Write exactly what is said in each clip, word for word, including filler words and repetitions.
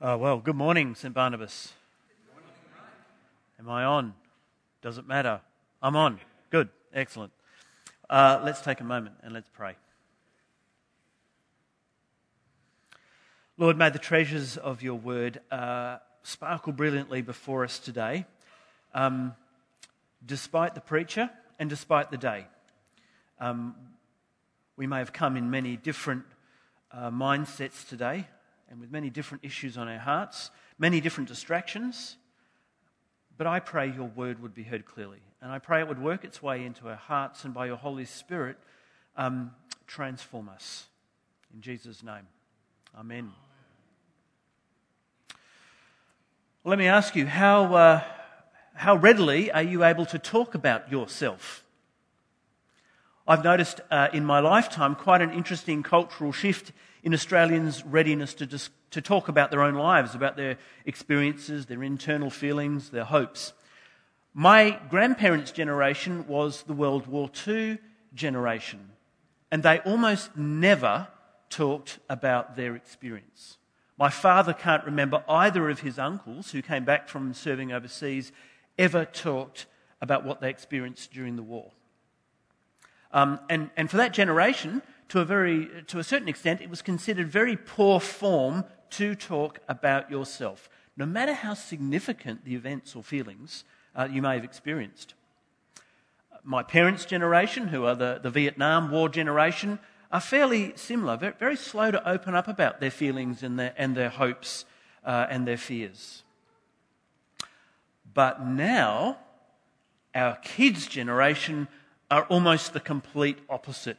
Uh, well, good morning, Saint Barnabas. Good morning. Am I on? Doesn't matter. I'm on. Good. Excellent. Uh, let's take a moment and let's pray. Lord, may the treasures of your word uh, sparkle brilliantly before us today, um, despite the preacher and despite the day. Um, we may have come in many different uh, mindsets today, and with many different issues on our hearts, many different distractions. But I pray your word would be heard clearly, and I pray it would work its way into our hearts and by your Holy Spirit um, transform us. In Jesus' name, amen. amen. Let me ask you, how, uh, how readily are you able to talk about yourself? I've noticed uh, in my lifetime quite an interesting cultural shift in Australians' readiness to dis- to talk about their own lives, about their experiences, their internal feelings, their hopes. My grandparents' generation was the World War Two generation, and they almost never talked about their experience. My father can't remember either of his uncles who came back from serving overseas ever talked about what they experienced during the war. Um, and, and for that generation, to a very, to a certain extent, it was considered very poor form to talk about yourself, no matter how significant the events or feelings uh, you may have experienced. My parents' generation, who are the, the Vietnam War generation, are fairly similar, very, very slow to open up about their feelings and their, and their hopes uh, and their fears. But now, our kids' generation are almost the complete opposite.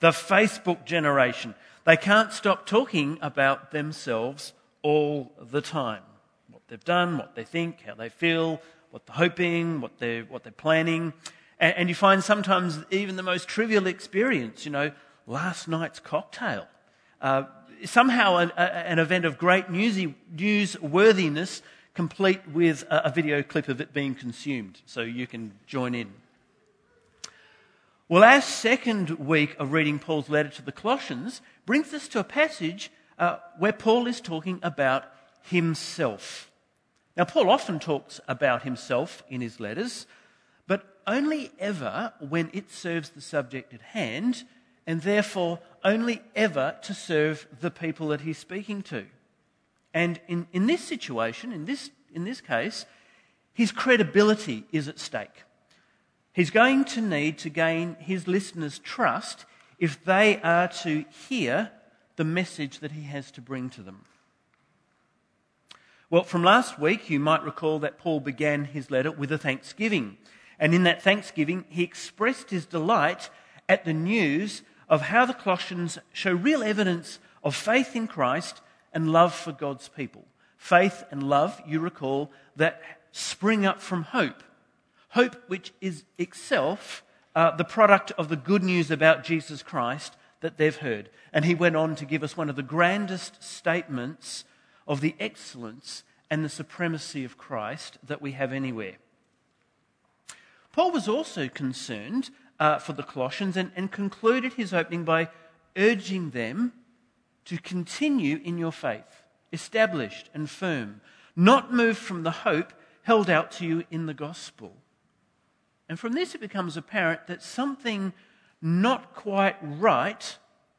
The Facebook generation. They can't stop talking about themselves all the time. What they've done, what they think, how they feel, what they're hoping, what they're, what they're planning. And, and you find sometimes even the most trivial experience, you know, last night's cocktail. Uh, somehow an, a, an event of great newsy, newsworthiness complete with a, a video clip of it being consumed. So you can join in. Well, our second week of reading Paul's letter to the Colossians brings us to a passage uh, where Paul is talking about himself. Now, Paul often talks about himself in his letters, but only ever when it serves the subject at hand, and therefore only ever to serve the people that he's speaking to. And in, in this situation, in this, in this case, his credibility is at stake. He's going to need to gain his listeners' trust if they are to hear the message that he has to bring to them. Well, from last week, you might recall that Paul began his letter with a thanksgiving. And in that thanksgiving, he expressed his delight at the news of how the Colossians show real evidence of faith in Christ and love for God's people. Faith and love, you recall, that spring up from hope. Hope which is itself uh, the product of the good news about Jesus Christ that they've heard. And he went on to give us one of the grandest statements of the excellence and the supremacy of Christ that we have anywhere. Paul was also concerned uh, for the Colossians and, and concluded his opening by urging them to continue in your faith, established and firm, not moved from the hope held out to you in the gospel. And from this it becomes apparent that something not quite right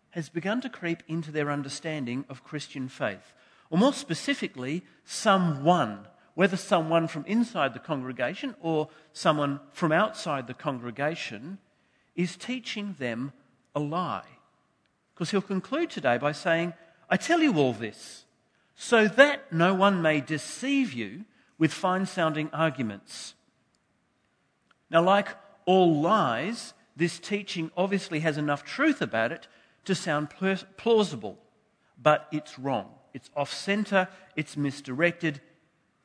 has begun to creep into their understanding of Christian faith. Or more specifically, someone, whether someone from inside the congregation or someone from outside the congregation, is teaching them a lie. Because he'll conclude today by saying, I tell you all this, so that no one may deceive you with fine-sounding arguments. Now, like all lies, this teaching obviously has enough truth about it to sound plausible, but it's wrong. It's off-centre, it's misdirected,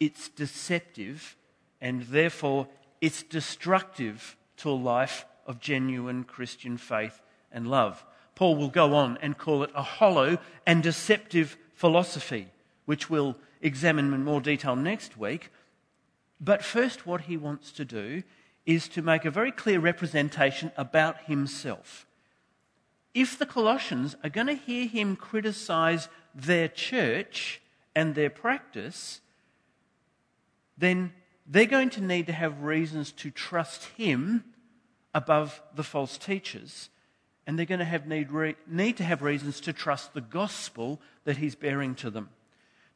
it's deceptive, and therefore it's destructive to a life of genuine Christian faith and love. Paul will go on and call it a hollow and deceptive philosophy, which we'll examine in more detail next week. But first, what he wants to do is to make a very clear representation about himself. If the Colossians are going to hear him criticise their church and their practice, then they're going to need to have reasons to trust him above the false teachers, and they're going to have need, re- need to have reasons to trust the gospel that he's bearing to them.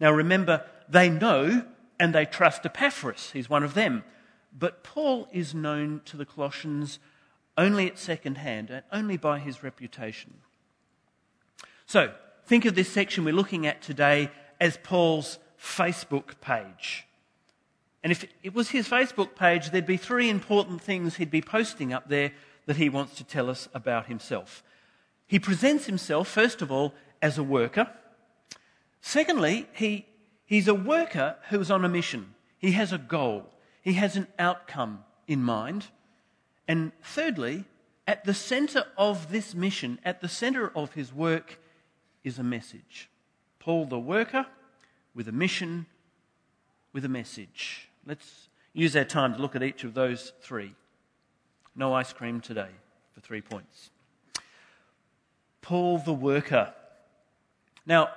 Now remember, they know and they trust Epaphras. He's one of them. But Paul is known to the Colossians only at second hand and only by his reputation. So, think of this section we're looking at today as Paul's Facebook page. And if it was his Facebook page, there'd be three important things he'd be posting up there that he wants to tell us about himself. He presents himself, first of all, as a worker. Secondly, he, he's a worker who's on a mission. He has a goal. He has an outcome in mind. And thirdly, at the centre of this mission, at the centre of his work, is a message. Paul the worker, with a mission, with a message. Let's use our time to look at each of those three. No ice cream today for three points. Paul the worker. Now,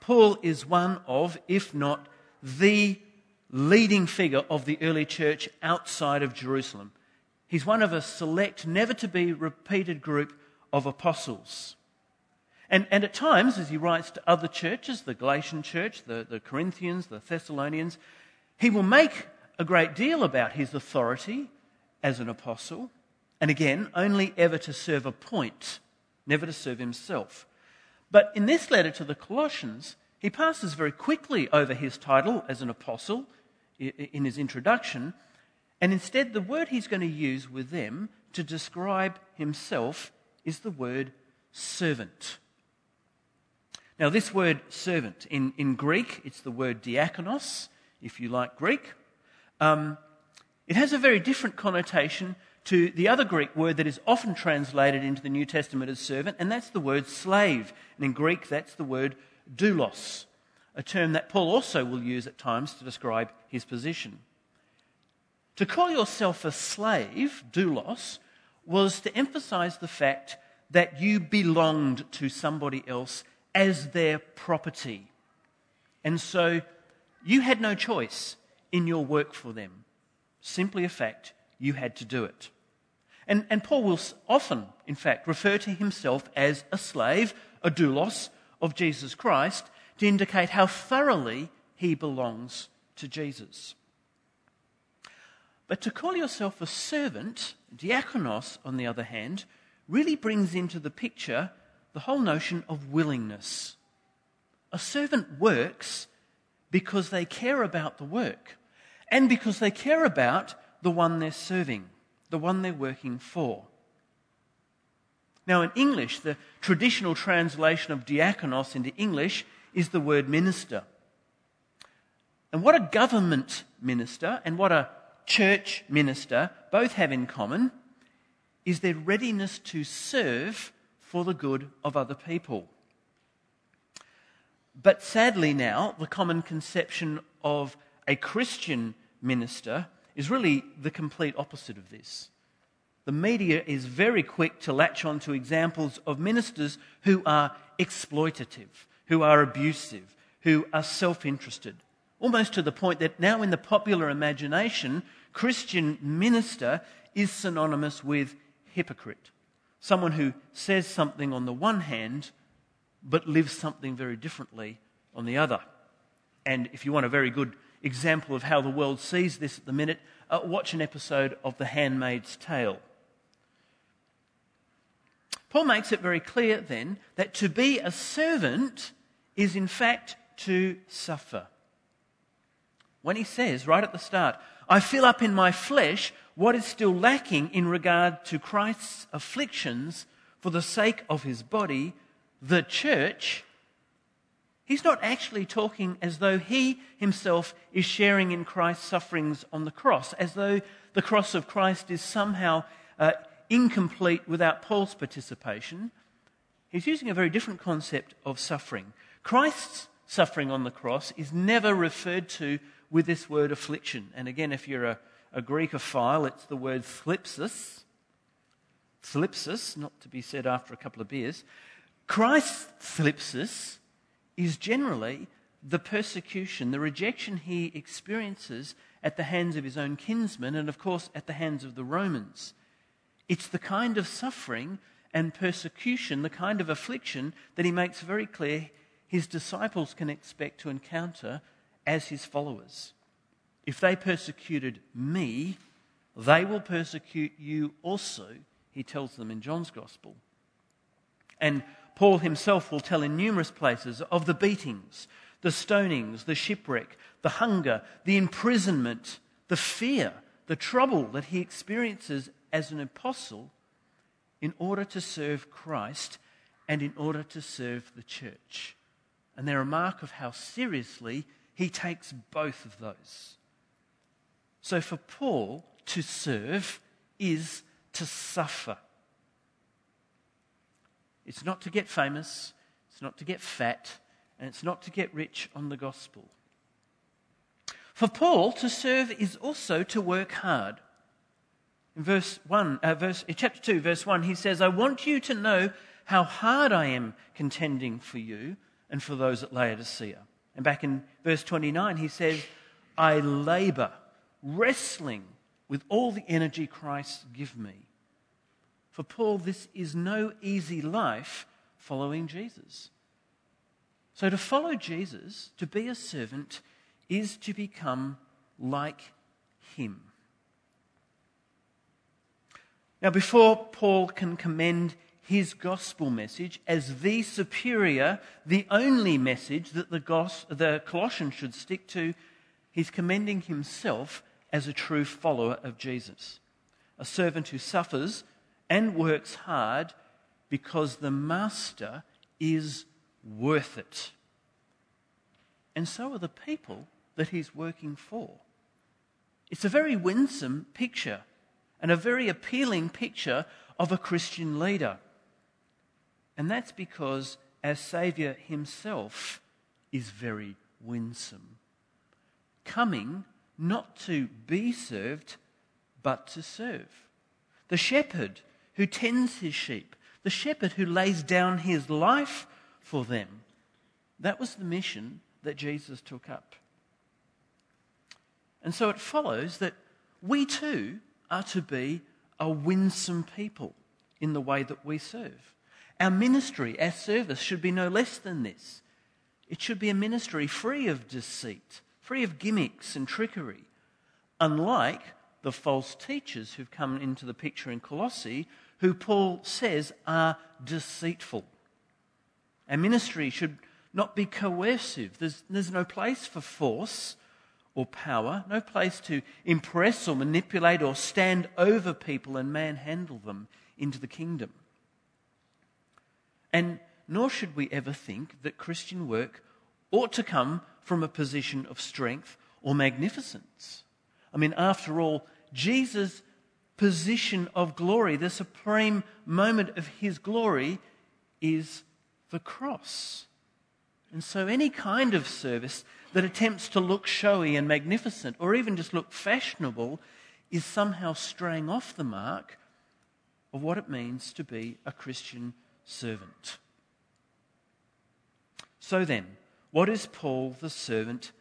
Paul is one of, if not the leading figure of the early church outside of Jerusalem. He's one of a select, never to be repeated group of apostles. And, and at times, as he writes to other churches, the Galatian church, the, the Corinthians, the Thessalonians, he will make a great deal about his authority as an apostle, and again, only ever to serve a point, never to serve himself. But in this letter to the Colossians, he passes very quickly over his title as an apostle in his introduction, and instead the word he's going to use with them to describe himself is the word servant. Now this word servant, in, in Greek, it's the word diakonos, if you like Greek. Um, it has a very different connotation to the other Greek word that is often translated into the New Testament as servant, and that's the word slave. And in Greek, that's the word doulos, a term that Paul also will use at times to describe his position. To call yourself a slave, doulos, was to emphasize the fact that you belonged to somebody else as their property. And so you had no choice in your work for them. Simply a fact, you had to do it. And, and Paul will often, in fact, refer to himself as a slave, a doulos, of Jesus Christ to indicate how thoroughly he belongs to Jesus. But to call yourself a servant, diakonos, on the other hand, really brings into the picture the whole notion of willingness. A servant works because they care about the work and because they care about the one they're serving, the one they're working for. Now, in English, the traditional translation of diakonos into English is the word minister. And what a government minister and what a church minister both have in common is their readiness to serve for the good of other people. But sadly now, the common conception of a Christian minister is really the complete opposite of this. The media is very quick to latch on to examples of ministers who are exploitative, who are abusive, who are self-interested, almost to the point that now in the popular imagination, Christian minister is synonymous with hypocrite, someone who says something on the one hand but lives something very differently on the other. And if you want a very good example of how the world sees this at the minute, uh, watch an episode of The Handmaid's Tale. Paul makes it very clear then that to be a servant is in fact to suffer. When he says right at the start, I fill up in my flesh what is still lacking in regard to Christ's afflictions for the sake of his body, the church, he's not actually talking as though he himself is sharing in Christ's sufferings on the cross, as though the cross of Christ is somehow uh, incomplete without Paul's participation. He's using a very different concept of suffering. Christ's suffering on the cross is never referred to with this word affliction. And again, if you're a, a Greekophile, it's the word thlipsis. Thlipsis, not to be said after a couple of beers. Christ's thlipsis is generally the persecution, the rejection he experiences at the hands of his own kinsmen and, of course, at the hands of the Romans. It's the kind of suffering and persecution, the kind of affliction that he makes very clear his disciples can expect to encounter as his followers. If they persecuted me, they will persecute you also, he tells them in John's Gospel. And Paul himself will tell in numerous places of the beatings, the stonings, the shipwreck, the hunger, the imprisonment, the fear, the trouble that he experiences as an apostle in order to serve Christ and in order to serve the church. And they're a mark of how seriously he takes both of those. So for Paul, to serve is to suffer. It's not to get famous, it's not to get fat, and it's not to get rich on the gospel. For Paul, to serve is also to work hard. In verse one, uh, verse, in chapter two, verse one, he says, "I want you to know how hard I am contending for you and for those at Laodicea." And back in verse twenty-nine, he says, "I labor, wrestling with all the energy Christ give me." For Paul, this is no easy life following Jesus. So to follow Jesus, to be a servant, is to become like him. Now, before Paul can commend his gospel message as the superior, the only message that the, Goss- the Colossians should stick to, he's commending himself as a true follower of Jesus, a servant who suffers and works hard because the master is worth it. And so are the people that he's working for. It's a very winsome picture and a very appealing picture of a Christian leader. And that's because our Saviour himself is very winsome, coming not to be served, but to serve. The shepherd who tends his sheep, the shepherd who lays down his life for them. That was the mission that Jesus took up. And so it follows that we too are to be a winsome people in the way that we serve. Our ministry, our service should be no less than this. It should be a ministry free of deceit, free of gimmicks and trickery, unlike the false teachers who've come into the picture in Colossae, who Paul says are deceitful. Our ministry should not be coercive. There's, there's no place for force or power, no place to impress or manipulate or stand over people and manhandle them into the kingdom. And nor should we ever think that Christian work ought to come from a position of strength or magnificence. I mean, after all, Jesus' position of glory, the supreme moment of his glory, is the cross. And so any kind of service that attempts to look showy and magnificent, or even just look fashionable, is somehow straying off the mark of what it means to be a Christian servant. So then, what is Paul the servant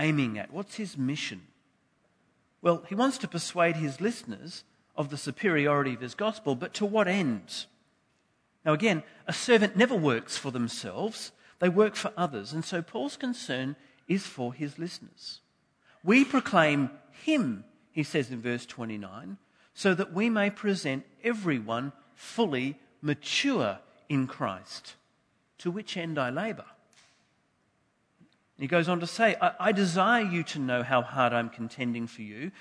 aiming at? What's his mission? Well, he wants to persuade his listeners of the superiority of his gospel, but to what end? Now again, a servant never works for themselves, they work for others, and so Paul's concern is for his listeners. We proclaim him, he says in verse twenty-nine, so that we may present everyone fully mature in Christ, to which end I labour. He goes on to say, I, I desire you to know how hard I'm contending for you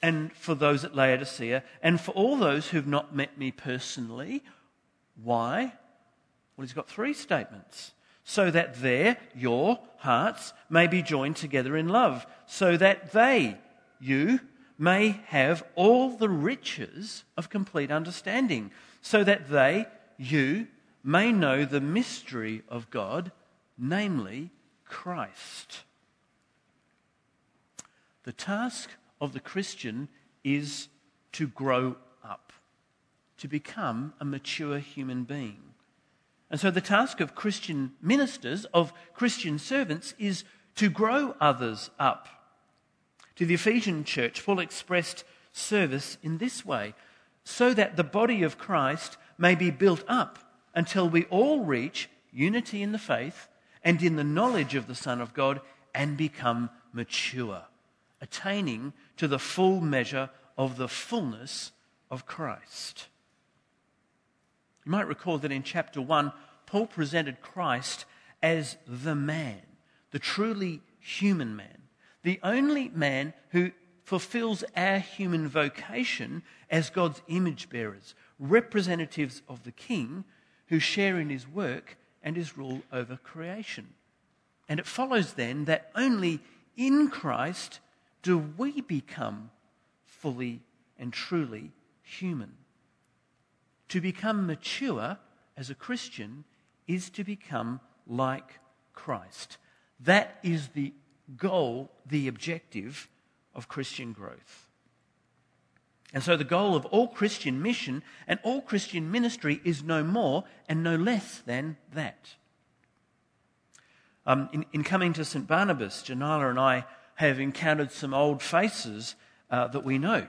and for those at Laodicea and for all those who've not met me personally. Why? Well, he's got three statements. So that their, your, hearts may be joined together in love. So that they, you, may have all the riches of complete understanding. So that they, you, may know the mystery of God, namely Christ. The task of the Christian is to grow up, to become a mature human being. And so the task of Christian ministers, of Christian servants, is to grow others up. To the Ephesian church, Paul expressed service in this way, so that the body of Christ may be built up until we all reach unity in the faith and in the knowledge of the Son of God and become mature, attaining to the full measure of the fullness of Christ. You might recall that in chapter one, Paul presented Christ as the man, the truly human man, the only man who fulfills our human vocation as God's image bearers, representatives of the King who share in his work and his rule over creation. And it follows then that only in Christ do we become fully and truly human. To become mature as a Christian is to become like Christ. That is the goal, the objective of Christian growth. And so the goal of all Christian mission and all Christian ministry is no more and no less than that. Um, in, in coming to Saint Barnabas, Janila and I have encountered some old faces uh, that we know.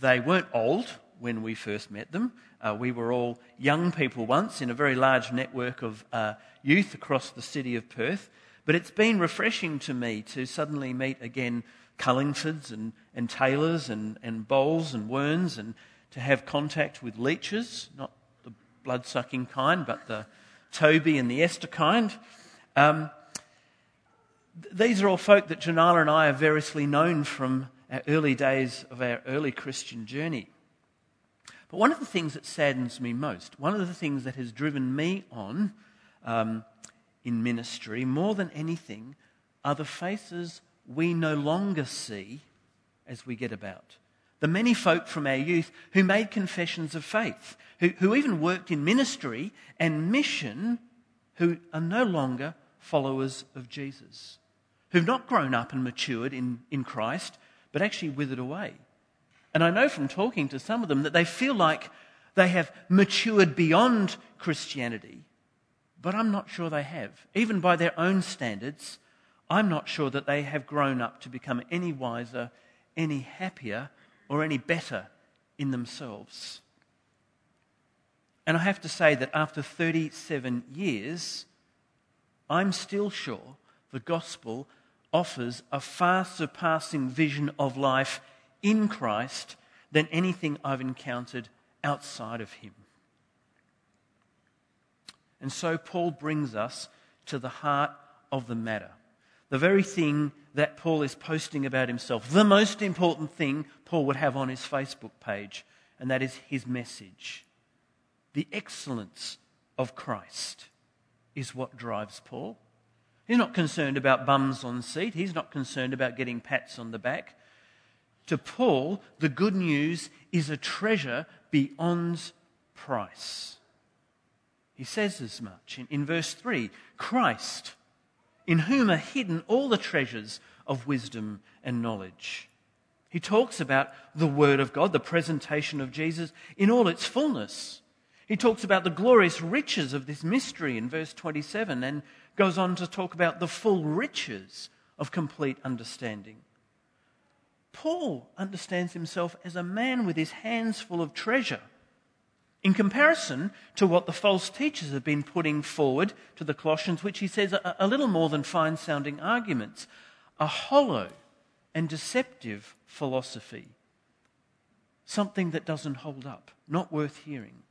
They weren't old when we first met them. Uh, we were all young people once in a very large network of uh, youth across the city of Perth. But it's been refreshing to me to suddenly meet again Cullingfords and, and Taylors and, and Bowles and Werns, and to have contact with leeches, not the blood-sucking kind, but the Toby and the Esther kind. Um, th- these are all folk that Janila and I are variously known from our early days of our early Christian journey. But one of the things that saddens me most, one of the things that has driven me on um, in ministry more than anything, are the faces we no longer see as we get about. The many folk from our youth who made confessions of faith, who, who even worked in ministry and mission, who are no longer followers of Jesus, who've not grown up and matured in, in Christ, but actually withered away. And I know from talking to some of them that they feel like they have matured beyond Christianity, but I'm not sure they have. Even by their own standards, I'm not sure that they have grown up to become any wiser, any happier, or any better in themselves. And I have to say that after thirty-seven years, I'm still sure the gospel offers a far surpassing vision of life in Christ than anything I've encountered outside of him. And so Paul brings us to the heart of the matter. The very thing that Paul is posting about himself, the most important thing Paul would have on his Facebook page, and that is his message. The excellence of Christ is what drives Paul. He's not concerned about bums on seat. He's not concerned about getting pats on the back. To Paul, the good news is a treasure beyond price. He says as much in, in verse three, Christ, in whom are hidden all the treasures of wisdom and knowledge. He talks about the Word of God, the presentation of Jesus in all its fullness. He talks about the glorious riches of this mystery in verse twenty-seven, and goes on to talk about the full riches of complete understanding. Paul understands himself as a man with his hands full of treasure, in comparison to what the false teachers have been putting forward to the Colossians, which he says are a little more than fine-sounding arguments, a hollow and deceptive philosophy, something that doesn't hold up, not worth hearing.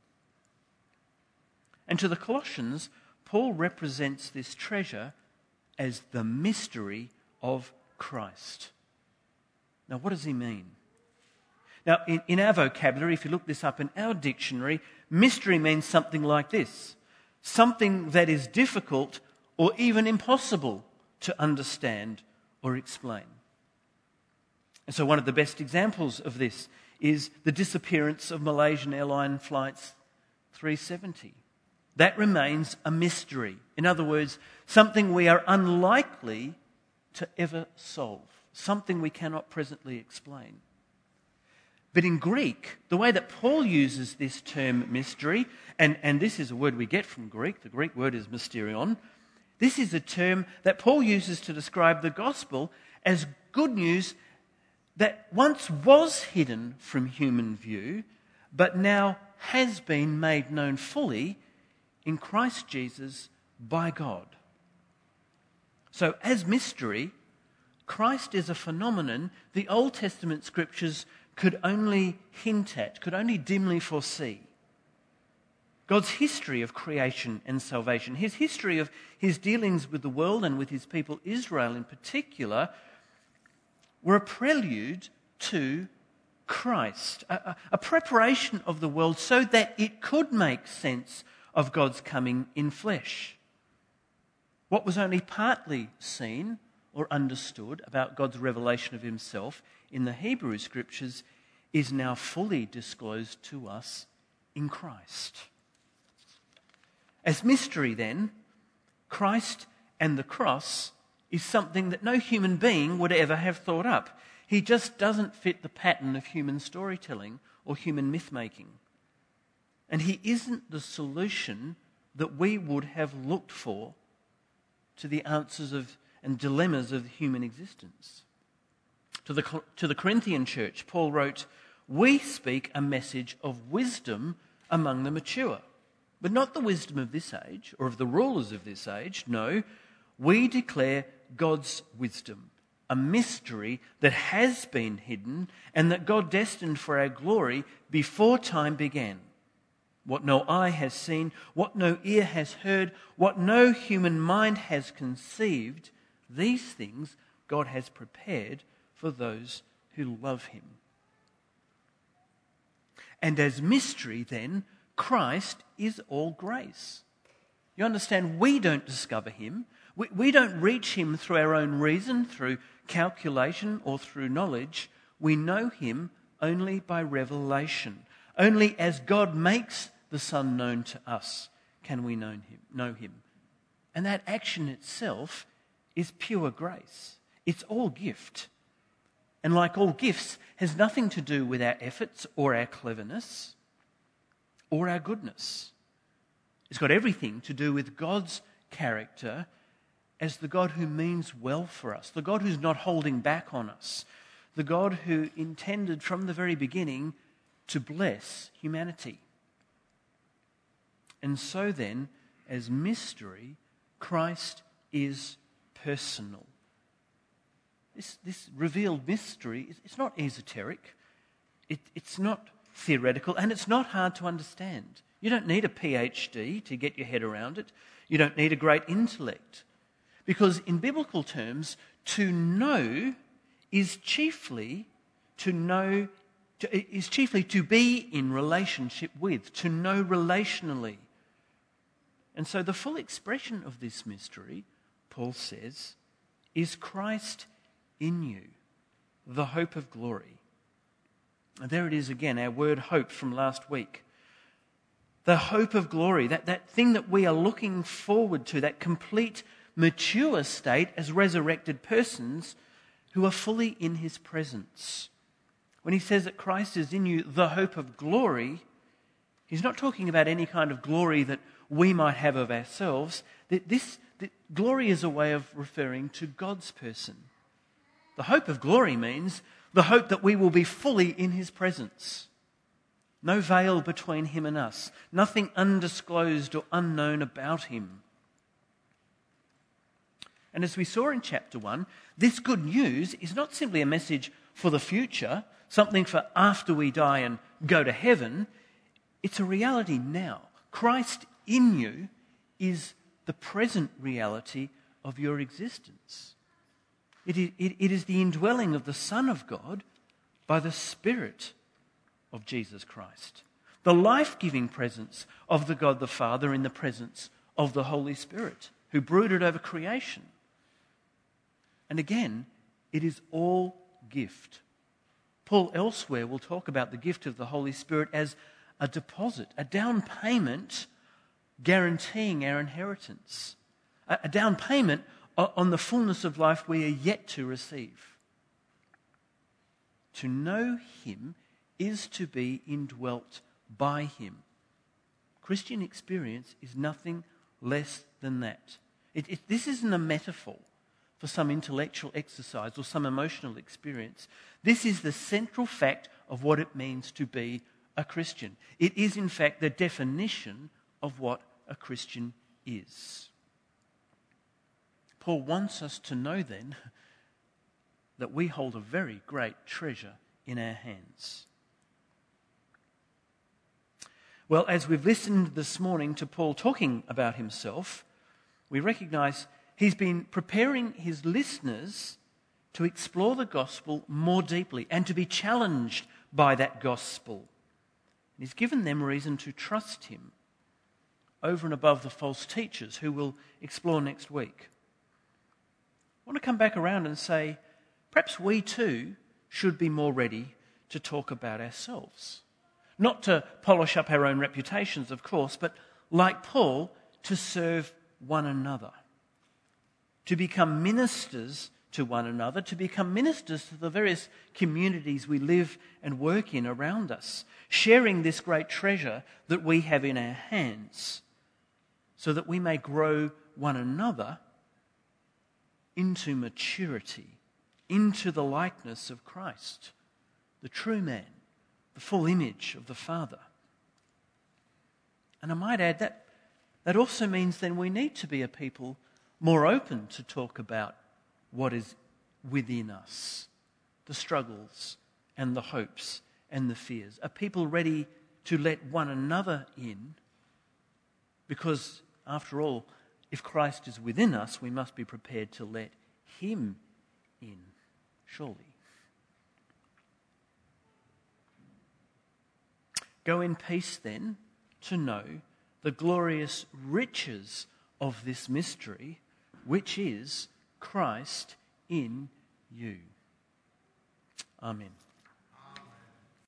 And to the Colossians, Paul represents this treasure as the mystery of Christ. Now, what does he mean? Now, in, in our vocabulary, if you look this up in our dictionary, mystery means something like this. Something that is difficult or even impossible to understand or explain. And so one of the best examples of this is the disappearance of Malaysian Airline Flights three seventy. That remains a mystery. In other words, something we are unlikely to ever solve. Something we cannot presently explain. But in Greek, the way that Paul uses this term mystery, and, and this is a word we get from Greek, the Greek word is mysterion, This is a term that Paul uses to describe the gospel as good news that once was hidden from human view, but now has been made known fully in Christ Jesus by God. So, as mystery, Christ is a phenomenon the Old Testament scriptures could only hint at, could only dimly foresee. God's history of creation and salvation, his history of his dealings with the world and with his people Israel in particular, were a prelude to Christ, a, a preparation of the world so that it could make sense of God's coming in flesh. What was only partly seen or understood about God's revelation of himself in the Hebrew Scriptures is now fully disclosed to us in Christ. As mystery, then, Christ and the cross is something that no human being would ever have thought up. He just doesn't fit the pattern of human storytelling or human myth-making. And he isn't the solution that we would have looked for to the answers of and dilemmas of human existence. To the, to the Corinthian church, Paul wrote, "We speak a message of wisdom among the mature, but not the wisdom of this age or of the rulers of this age. No, we declare God's wisdom, a mystery that has been hidden and that God destined for our glory before time began. What no eye has seen, what no ear has heard, what no human mind has conceived, these things God has prepared for those who love him." And as mystery, then, Christ is all grace. You understand, we don't discover him. We, we don't reach him through our own reason, through calculation, or through knowledge. We know him only by revelation. Only as God makes the Son known to us can we know him. Know him. And that action itself is pure grace. It's all gift. And like all gifts, has nothing to do with our efforts or our cleverness or our goodness. It's got everything to do with God's character as the God who means well for us, the God who's not holding back on us, the God who intended from the very beginning to bless humanity. And so then, as mystery, Christ is personal. This, this revealed mystery, it's not esoteric, it, it's not theoretical, and it's not hard to understand. You don't need a P H D to get your head around it. You don't need a great intellect. Because in biblical terms, to know is chiefly to know, to, is chiefly to be in relationship with, to know relationally. And so the full expression of this mystery, Paul says, is Christ in you, the hope of glory. And there it is again, our word hope from last week. The hope of glory, that, that thing that we are looking forward to, that complete, mature state as resurrected persons who are fully in his presence. When he says that Christ is in you, the hope of glory, he's not talking about any kind of glory that we might have of ourselves. This, this glory is a way of referring to God's person. The hope of glory means the hope that we will be fully in his presence. No veil between him and us. Nothing undisclosed or unknown about him. And as we saw in chapter one, this good news is not simply a message for the future, something for after we die and go to heaven. It's a reality now. Christ in you is the present reality of your existence. It is the indwelling of the Son of God by the Spirit of Jesus Christ. The life-giving presence of the God the Father in the presence of the Holy Spirit who brooded over creation. And again, it is all gift. Paul elsewhere will talk about the gift of the Holy Spirit as a deposit, a down payment guaranteeing our inheritance. A down payment on the fullness of life we are yet to receive. To know him is to be indwelt by him. Christian experience is nothing less than that. It, it, this isn't a metaphor for some intellectual exercise or some emotional experience. This is the central fact of what it means to be a Christian. It is, in fact, the definition of what a Christian is. Paul wants us to know, then, that we hold a very great treasure in our hands. Well, as we've listened this morning to Paul talking about himself, we recognise he's been preparing his listeners to explore the gospel more deeply and to be challenged by that gospel. And he's given them reason to trust him over and above the false teachers who we'll explore next week. I want to come back around and say, perhaps we too should be more ready to talk about ourselves. Not to polish up our own reputations, of course, but like Paul, to serve one another. To become ministers to one another, to become ministers to the various communities we live and work in around us, sharing this great treasure that we have in our hands, so that we may grow one another into maturity, into the likeness of Christ, the true man, the full image of the Father. And I might add that that also means then we need to be a people more open to talk about what is within us, the struggles and the hopes and the fears. A people ready to let one another in, because after all, if Christ is within us, we must be prepared to let him in, surely. Go in peace, then, to know the glorious riches of this mystery, which is Christ in you. Amen.